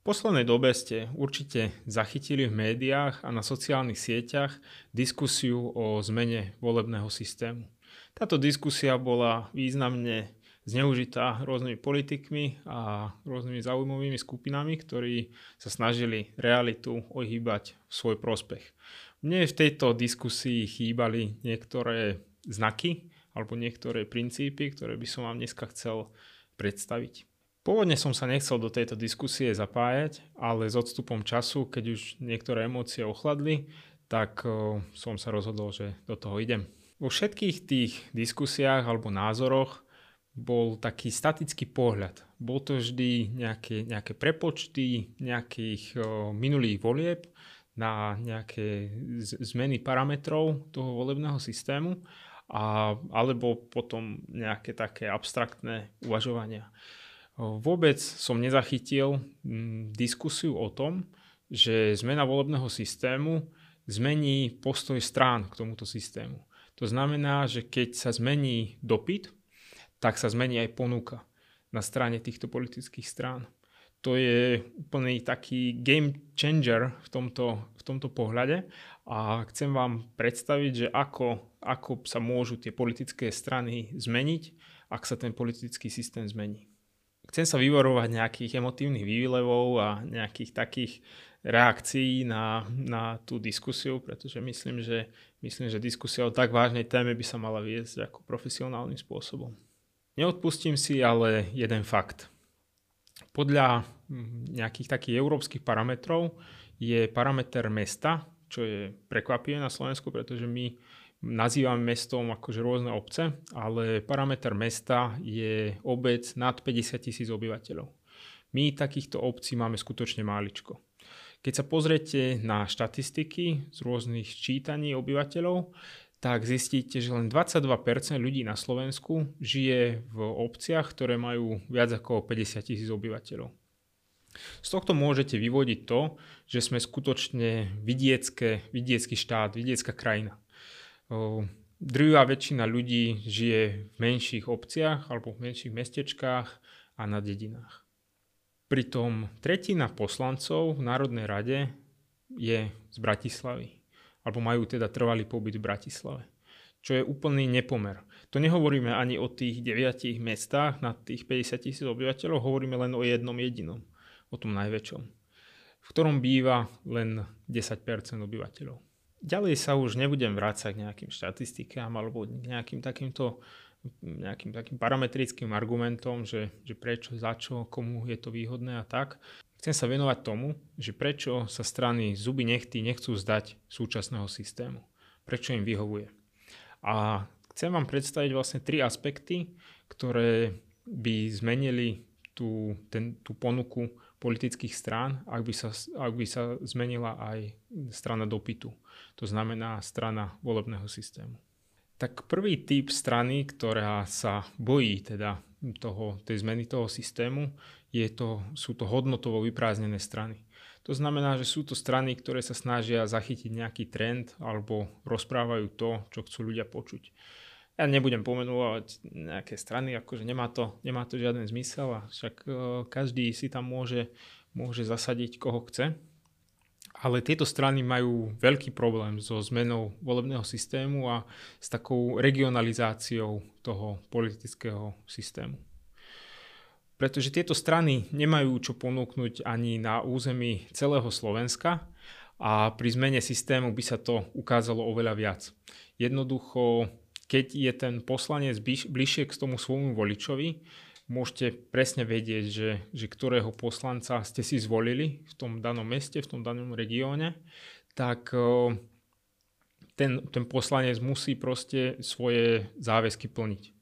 V poslednej dobe ste určite zachytili v médiách a na sociálnych sieťach diskusiu o zmene volebného systému. Táto diskusia bola významne zneužitá rôznymi politikmi a rôznymi záujmovými skupinami, ktorí sa snažili realitu ohýbať v svoj prospech. Mne v tejto diskusii chýbali niektoré znaky alebo niektoré princípy, ktoré by som vám dneska chcel predstaviť. Pôvodne som sa nechcel do tejto diskusie zapájať, ale s odstupom času, keď už niektoré emócie ochladli, tak som sa rozhodol, že do toho idem. Vo všetkých tých diskusiách alebo názoroch bol taký statický pohľad. Bol to vždy nejaké prepočty nejakých minulých volieb na nejaké zmeny parametrov toho volebného systému alebo potom nejaké také abstraktné uvažovania. Vôbec som nezachytil diskusiu o tom, že zmena volebného systému zmení postoj strán k tomuto systému. To znamená, že keď sa zmení dopyt, tak sa zmení aj ponuka na strane týchto politických strán. To je úplný taký game changer v tomto pohľade a chcem vám predstaviť, že ako sa môžu tie politické strany zmeniť, ak sa ten politický systém zmení. Chcem sa vyvarovať nejakých emotívnych výlevov a nejakých takých reakcií na tú diskusiu, pretože myslím, že diskusia o tak vážnej téme by sa mala viesť ako profesionálnym spôsobom. Neodpustím si ale jeden fakt. Podľa nejakých takých európskych parametrov je parameter mesta, čo je prekvapivé na Slovensku, pretože my nazývame mestom akože rôzne obce, ale parameter mesta je obec nad 50 000 obyvateľov. My takýchto obcí máme skutočne máličko. Keď sa pozriete na štatistiky z rôznych čítaní obyvateľov, tak zistíte, že len 22% ľudí na Slovensku žije v obciach, ktoré majú viac ako 50 000 obyvateľov. Z tohto môžete vyvodiť to, že sme skutočne vidiecky štát, vidiecka krajina. Drvivá väčšina ľudí žije v menších obciach alebo v menších mestečkách a na dedinách. Pritom tretina poslancov v Národnej rade je z Bratislavy alebo majú teda trvalý pobyt v Bratislave, čo je úplný nepomer. To nehovoríme ani o tých 9 mestách nad tých 50 000 obyvateľov, hovoríme len o jednom jedinom, o tom najväčšom, v ktorom býva len 10% obyvateľov. Ďalej sa už nebudem vrácať k nejakým štatistikám alebo nejakým takým parametrickým argumentom, že prečo, za čo, komu je to výhodné a tak. Chcem sa venovať tomu, že prečo sa strany zuby nechty nechcú zdať súčasného systému. Prečo im vyhovuje. A chcem vám predstaviť vlastne 3 aspekty, ktoré by zmenili tú ponuku politických strán, ak by sa zmenila aj strana dopytu. To znamená strana volebného systému. Tak prvý typ strany, ktorá sa bojí teda tej zmeny toho systému, sú to hodnotovo vyprázdnené strany. To znamená, že sú to strany, ktoré sa snažia zachytiť nejaký trend alebo rozprávajú to, čo chcú ľudia počuť. Ja nebudem pomenovať nejaké strany, akože nemá to žiaden zmysel a však každý si tam môže zasadiť koho chce. Ale tieto strany majú veľký problém so zmenou volebného systému a s takou regionalizáciou toho politického systému. Pretože tieto strany nemajú čo ponúknuť ani na území celého Slovenska a pri zmene systému by sa to ukázalo oveľa viac. Jednoducho, keď je ten poslanec bližšie k tomu svojmu voličovi, môžete presne vedieť, že ktorého poslanca ste si zvolili v tom danom meste, v tom danom regióne, tak ten poslanec musí proste svoje záväzky plniť.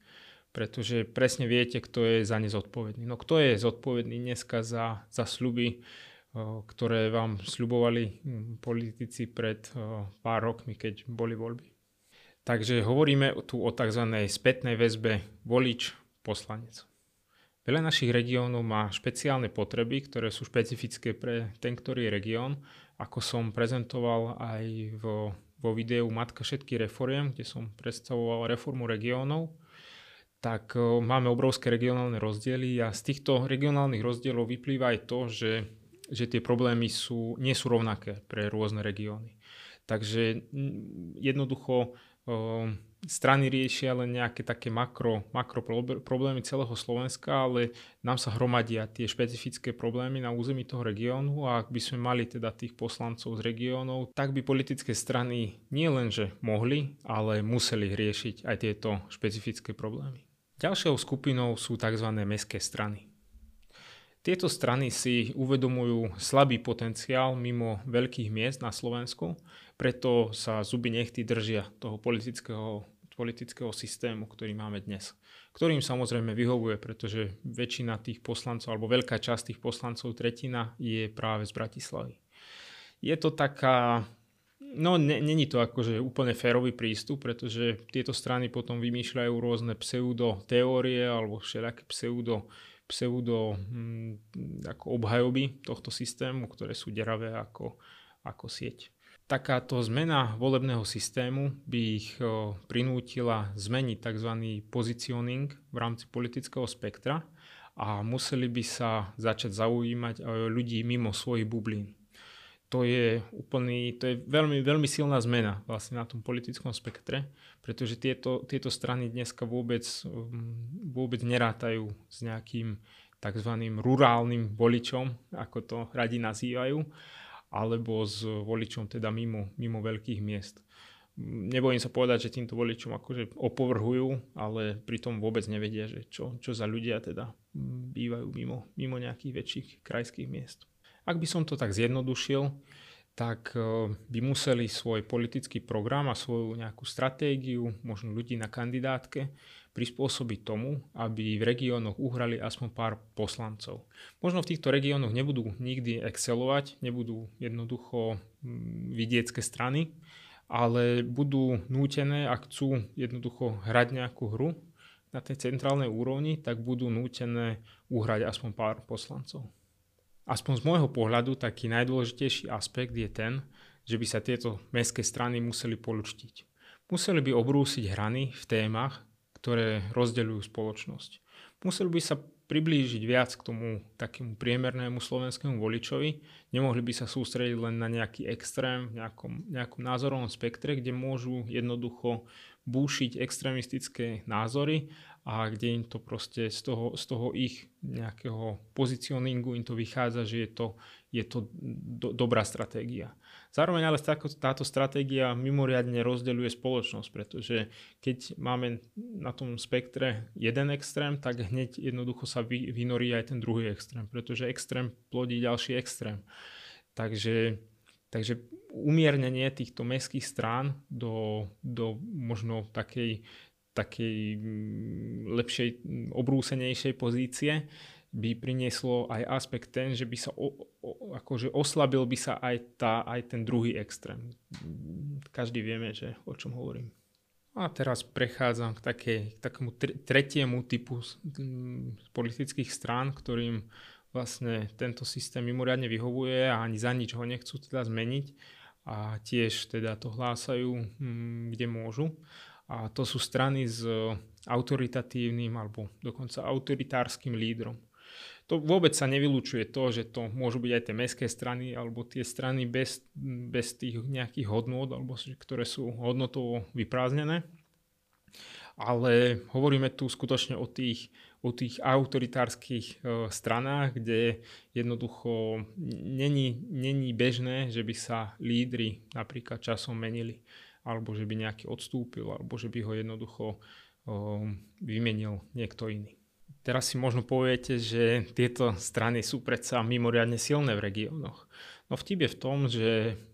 Pretože presne viete, kto je za ne zodpovedný. No kto je zodpovedný dneska za sľuby, ktoré vám sľubovali politici pred pár rokmi, keď boli voľby? Takže hovoríme tu o tzv. Spätnej väzbe volič-poslanec. Veľa našich regiónov má špeciálne potreby, ktoré sú špecifické pre ten ktorý región, ako som prezentoval aj vo videu Matka všetkých reforiem, kde som predstavoval reformu regiónov. Tak máme obrovské regionálne rozdiely a z týchto regionálnych rozdielov vyplýva aj to, že že tie problémy nie sú rovnaké pre rôzne regióny. Takže jednoducho strany riešia len nejaké také makro problémy celého Slovenska, ale nám sa hromadia tie špecifické problémy na území toho regiónu, a ak by sme mali teda tých poslancov z regiónov, tak by politické strany nie lenže mohli, ale museli riešiť aj tieto špecifické problémy. Ďalšou skupinou sú tzv. Mestské strany. Tieto strany si uvedomujú slabý potenciál mimo veľkých miest na Slovensku, preto sa zuby nechty držia toho politického systému, ktorý máme dnes. Ktorým samozrejme vyhovuje, pretože väčšina tých poslancov, alebo veľká časť tých poslancov, tretina, je práve z Bratislavy. Je to taká... není to akože úplne férový prístup, pretože tieto strany potom vymýšľajú rôzne pseudo-teórie alebo všelijaké ako obhajoby tohto systému, ktoré sú deravé ako sieť. Takáto zmena volebného systému by ich prinútila zmeniť tzv. Positioning v rámci politického spektra a museli by sa začať zaujímať aj ľudí mimo svojich bublín. To je veľmi, veľmi silná zmena vlastne na tom politickom spektre, pretože tieto strany dneska vôbec nerátajú s nejakým tzv. Rurálnym voličom, ako to radi nazývajú, alebo s voličom teda mimo veľkých miest. Nebojím sa povedať, že týmto voličom akože opovrhujú, ale pritom vôbec nevedia, že čo za ľudia teda bývajú mimo nejakých väčších krajských miest. Ak by som to tak zjednodušil, tak by museli svoj politický program a svoju nejakú stratégiu, možno ľudí na kandidátke, prispôsobiť tomu, aby v regiónoch uhrali aspoň pár poslancov. Možno v týchto regiónoch nebudú nikdy excelovať, nebudú jednoducho vidiecké strany, ale budú nútené, ak chcú jednoducho hrať nejakú hru na tej centrálnej úrovni, tak budú nútené uhrať aspoň pár poslancov. Aspoň z môjho pohľadu taký najdôležitejší aspekt je ten, že by sa tieto mestské strany museli polúčtiť. Museli by obrúsiť hrany v témach, ktoré rozdeľujú spoločnosť. Museli by sa priblížiť viac k tomu takému priemernému slovenskému voličovi. Nemohli by sa sústrediť len na nejaký extrém v nejakom názorovom spektre, kde môžu jednoducho búšiť extrémistické názory a kde im to proste z toho ich nejakého pozicioningu im to vychádza, že je to dobrá stratégia. Zároveň ale táto stratégia mimoriadne rozdeľuje spoločnosť, pretože keď máme na tom spektre jeden extrém, tak hneď jednoducho sa vynorí aj ten druhý extrém, pretože extrém plodí ďalší extrém. Takže umiernenie týchto mestských strán do možno takej lepšej, obrúsenejšej pozície by prinieslo aj aspekt ten, že by sa akože oslabil by sa aj ten druhý extrém. Každý vieme, že o čom hovorím. A teraz prechádzam k takému tretiemu typu politických strán, ktorým vlastne tento systém mimoriadne vyhovuje a ani za nič ho nechcú teda zmeniť a tiež teda to hlásajú, kde môžu. A to sú strany s autoritatívnym alebo dokonca autoritárskym lídrom. To vôbec sa nevylučuje to, že to môžu byť aj tie mestské strany alebo tie strany bez tých nejakých hodnôt, alebo ktoré sú hodnotovo vyprázdnené. Ale hovoríme tu skutočne o tých autoritárskych stranách, kde jednoducho není bežné, že by sa lídri napríklad časom menili, alebo že by nejaký odstúpil, alebo že by ho jednoducho vymenil niekto iný. Teraz si možno poviete, že tieto strany sú predsa mimoriadne silné v regiónoch. No vtip je v tom, že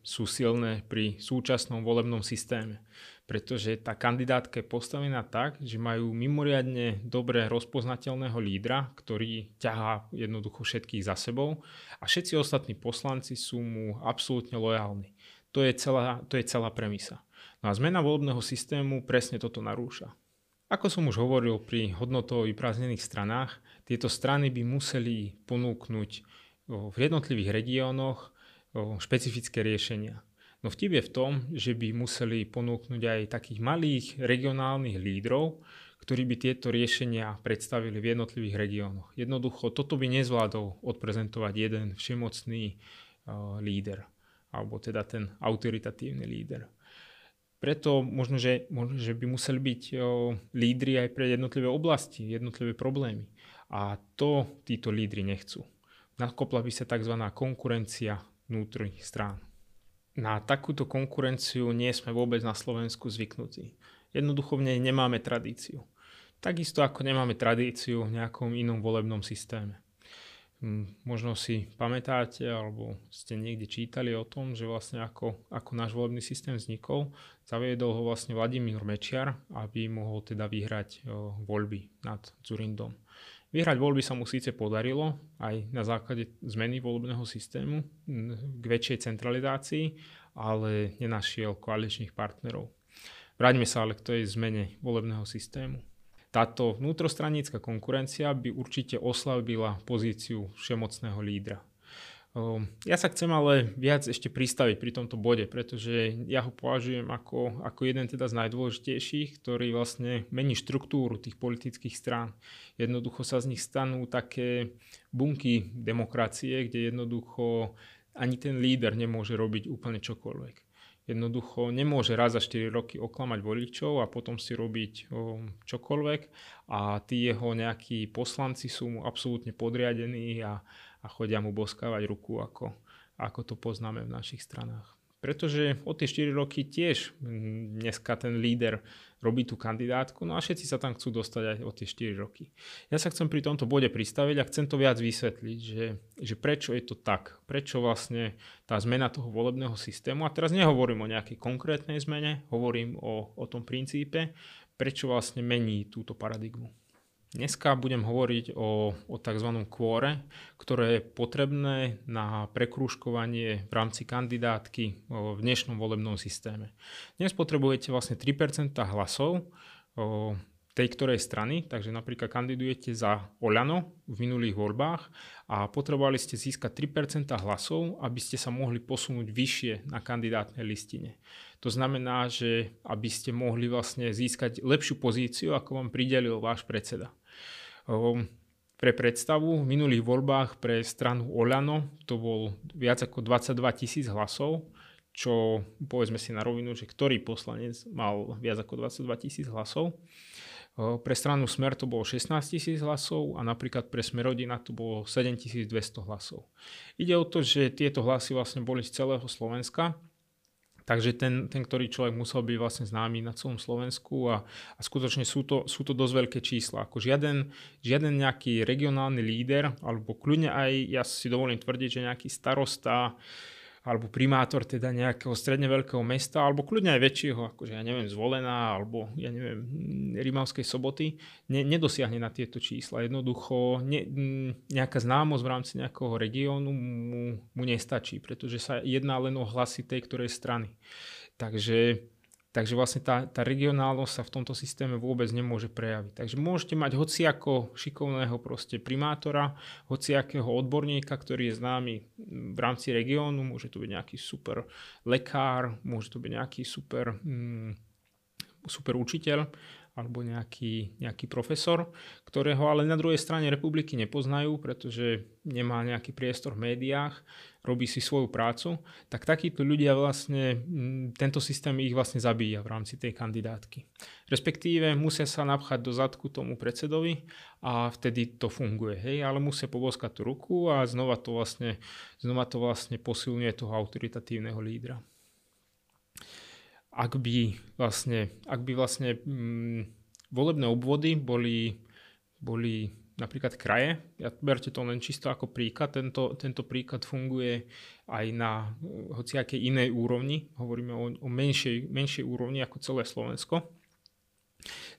sú silné pri súčasnom volebnom systéme, pretože tá kandidátka je postavená tak, že majú mimoriadne dobre rozpoznateľného lídra, ktorý ťahá jednoducho všetkých za sebou a všetci ostatní poslanci sú mu absolútne lojálni. To je celá premisa. No a zmena volebného systému presne toto narúša. Ako som už hovoril, pri hodnotovo vyprázdnených stranách tieto strany by museli ponúknuť v jednotlivých regiónoch špecifické riešenia. No vtip je v tom, že by museli ponúknuť aj takých malých regionálnych lídrov, ktorí by tieto riešenia predstavili v jednotlivých regiónoch. Jednoducho, toto by nezvládol odprezentovať jeden všemocný líder, alebo teda ten autoritatívny líder. Preto možno, že by museli byť lídri aj pre jednotlivé oblasti, jednotlivé problémy. A to títo lídri nechcú. Nakopla by sa tzv. Konkurencia vnútri strán. Na takúto konkurenciu nie sme vôbec na Slovensku zvyknutí. Jednoducho v nej nemáme tradíciu. Takisto ako nemáme tradíciu v nejakom inom volebnom systéme. Možno si pamätáte, alebo ste niekde čítali o tom, že vlastne ako náš volebný systém vznikol, zaviedol ho vlastne Vladimír Mečiar, aby mohol teda vyhrať voľby nad Dzurindom. Vyhrať voľby sa mu síce podarilo aj na základe zmeny volebného systému k väčšej centralizácii, ale nenašiel koaličných partnerov. Vráťme sa ale k tej zmene volebného systému. Táto vnútrostranická konkurencia by určite oslabila pozíciu všemocného lídra. Ja sa chcem ale viac ešte pristaviť pri tomto bode, pretože ja ho považujem ako jeden teda z najdôležitejších, ktorý vlastne mení štruktúru tých politických strán. Jednoducho sa z nich stanú také bunky demokracie, kde jednoducho ani ten líder nemôže robiť úplne čokoľvek. Jednoducho nemôže raz za 4 roky oklamať voličov a potom si robiť čokoľvek a tí jeho nejakí poslanci sú mu absolútne podriadení a chodia mu boskávať ruku, ako to poznáme v našich stranách. Pretože od tie 4 roky tiež dneska ten líder robí tú kandidátku, no a všetci sa tam chcú dostať aj od tie 4 roky. Ja sa chcem pri tomto bode pristaviť a chcem to viac vysvetliť, že prečo je to tak, prečo vlastne tá zmena toho volebného systému, a teraz nehovorím o nejakej konkrétnej zmene, hovorím o tom princípe, prečo vlastne mení túto paradigmu. Dneska budem hovoriť o tzv. Kvóre, ktoré je potrebné na prekrúžkovanie v rámci kandidátky v dnešnom volebnom systéme. Dnes potrebujete vlastne 3% hlasov tej ktorej strany, takže napríklad kandidujete za Oľano v minulých voľbách a potrebovali ste získať 3% hlasov, aby ste sa mohli posunúť vyššie na kandidátnej listine. To znamená, že aby ste mohli vlastne získať lepšiu pozíciu, ako vám pridelil váš predseda. Pre predstavu, v minulých voľbách pre stranu Oľano to bol viac ako 22 000 hlasov, čo povedzme si na rovinu, že ktorý poslanec mal viac ako 22 000 hlasov. Pre stranu Smer to bolo 16 000 hlasov a napríklad pre Smerodina to bolo 7200 hlasov. Ide o to, že tieto hlasy vlastne boli z celého Slovenska. Takže ten, ktorý človek musel byť vlastne známy na celom Slovensku a skutočne sú to dosť veľké čísla. Ako žiaden nejaký regionálny líder, alebo kľudne aj, ja si dovolím tvrdiť, že nejaký starosta alebo primátor teda nejakého stredne veľkého mesta, alebo kľudne aj väčšieho, akože ja neviem, Zvolená, alebo ja neviem, Rimavskej Soboty, nedosiahne na tieto čísla. Jednoducho nejaká známosť v rámci nejakého regiónu mu nestačí, pretože sa jedná len o hlasy tej ktorej strany. Takže vlastne tá regionálnosť sa v tomto systéme vôbec nemôže prejaviť. Takže môžete mať hociako šikovného proste primátora, hociakého odborníka, ktorý je známy v rámci regiónu, môže to byť nejaký super lekár, môže to byť nejaký super učiteľ alebo nejaký profesor, ktorého ale na druhej strane republiky nepoznajú, pretože nemá nejaký priestor v médiách, robí si svoju prácu, tak takíto ľudia vlastne, tento systém ich vlastne zabíja v rámci tej kandidátky. Respektíve musia sa napchať do zadku tomu predsedovi a vtedy to funguje, hej, ale musia poboskať tú ruku a znova to vlastne posilňuje toho autoritatívneho lídra. Ak by vlastne volebné obvody boli napríklad kraje, ja berte to len čisto ako príklad, tento príklad funguje aj na hociakej inej úrovni, hovoríme o menšej úrovni ako celé Slovensko,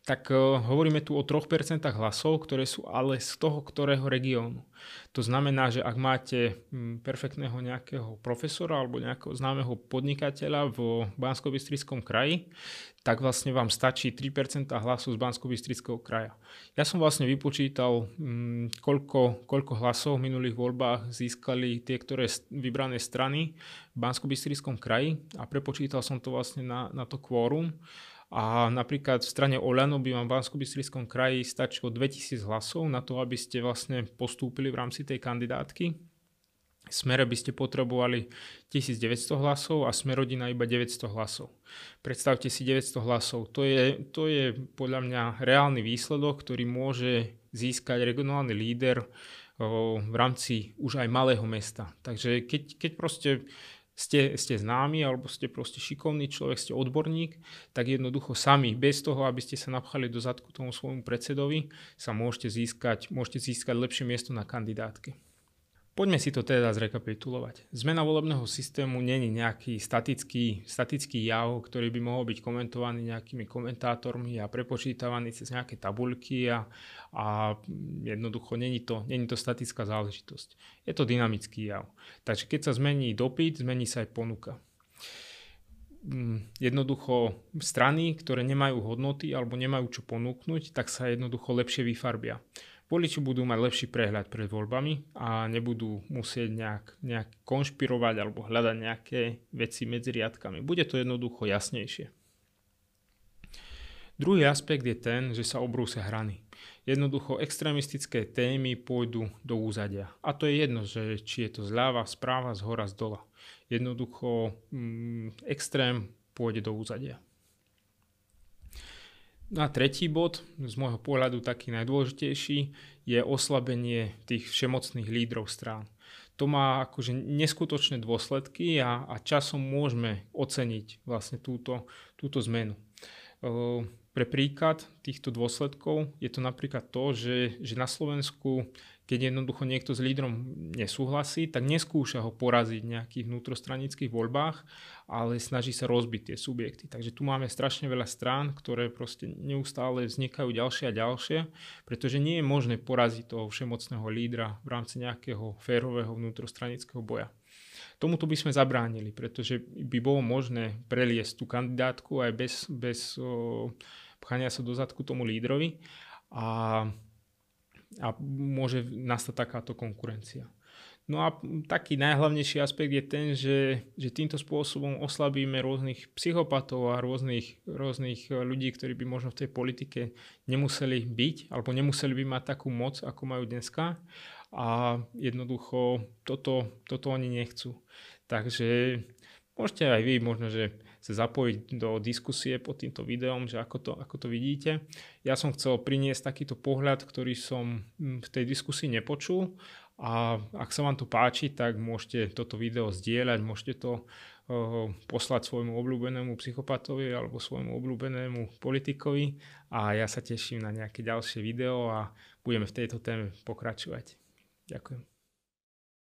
tak hovoríme tu o 3% hlasov, ktoré sú ale z toho ktorého regiónu. To znamená, že ak máte perfektného nejakého profesora alebo nejakého známeho podnikateľa v Banskobystrickom kraji, tak vlastne vám stačí 3% hlasov z Banskobystrického kraja. Ja som vlastne vypočítal, koľko hlasov v minulých voľbách získali tie, ktoré vybrané strany v Banskobystrickom kraji a prepočítal som to vlastne na to kvórum A napríklad v strane Oľano by vám v Banskobystrickom kraji stačilo 2000 hlasov na to, aby ste vlastne postúpili v rámci tej kandidátky. V Smere by ste potrebovali 1900 hlasov a Smerodina iba 900 hlasov. Predstavte si 900 hlasov. To je podľa mňa reálny výsledok, ktorý môže získať regionálny líder v rámci už aj malého mesta. Takže keď proste ste známi alebo ste proste šikovný človek, ste odborník, tak jednoducho sami, bez toho, aby ste sa napchali do zadku tomu svojmu predsedovi, sa môžete získať lepšie miesto na kandidátke. Poďme si to teda zrekapitulovať. Zmena volebného systému není nejaký statický jav, ktorý by mohol byť komentovaný nejakými komentátormi a prepočítavaný cez nejaké tabuľky a jednoducho není to statická záležitosť. Je to dynamický jav. Takže keď sa zmení dopyt, zmení sa aj ponuka. Jednoducho strany, ktoré nemajú hodnoty alebo nemajú čo ponúknuť, tak sa jednoducho lepšie vyfarbia. Voliči budú mať lepší prehľad pred voľbami a nebudú musieť nejak konšpirovať alebo hľadať nejaké veci medzi riadkami. Bude to jednoducho jasnejšie. Druhý aspekt je ten, že sa obrúsia hrany. Jednoducho extrémistické témy pôjdu do úzadia. A to je jedno, že či je to zľava, správa, zhora, zdola. Jednoducho extrém pôjde do úzadia. A tretí bod, z môjho pohľadu taký najdôležitejší, je oslabenie tých všemocných lídrov strán. To má akože neskutočné dôsledky a časom môžeme oceniť vlastne túto zmenu. Pre príklad týchto dôsledkov je to napríklad to, že na Slovensku, keď jednoducho niekto s lídrom nesúhlasí, tak neskúša ho poraziť v nejakých vnútrostranických voľbách, ale snaží sa rozbiť tie subjekty. Takže tu máme strašne veľa strán, ktoré proste neustále vznikajú ďalšie a ďalšie, pretože nie je možné poraziť toho všemocného lídra v rámci nejakého férového vnútrostranického boja. Tomuto by sme zabránili, pretože by bolo možné preliesť tú kandidátku aj bez pchania sa do zadku tomu lídrovi a môže nastať takáto konkurencia. No a taký najhlavnejší aspekt je ten, že týmto spôsobom oslabíme rôznych psychopatov a rôznych ľudí, ktorí by možno v tej politike nemuseli byť alebo nemuseli by mať takú moc, ako majú dneska. A jednoducho toto oni nechcú. Takže môžete aj vy možno, že sa zapojiť do diskusie pod týmto videom, že ako to vidíte. Ja som chcel priniesť takýto pohľad, ktorý som v tej diskusii nepočul, a ak sa vám to páči, tak môžete toto video zdieľať, môžete to poslať svojmu obľúbenému psychopatovi alebo svojmu obľúbenému politikovi a ja sa teším na nejaké ďalšie video a budeme v tejto téme pokračovať. Ďakujem.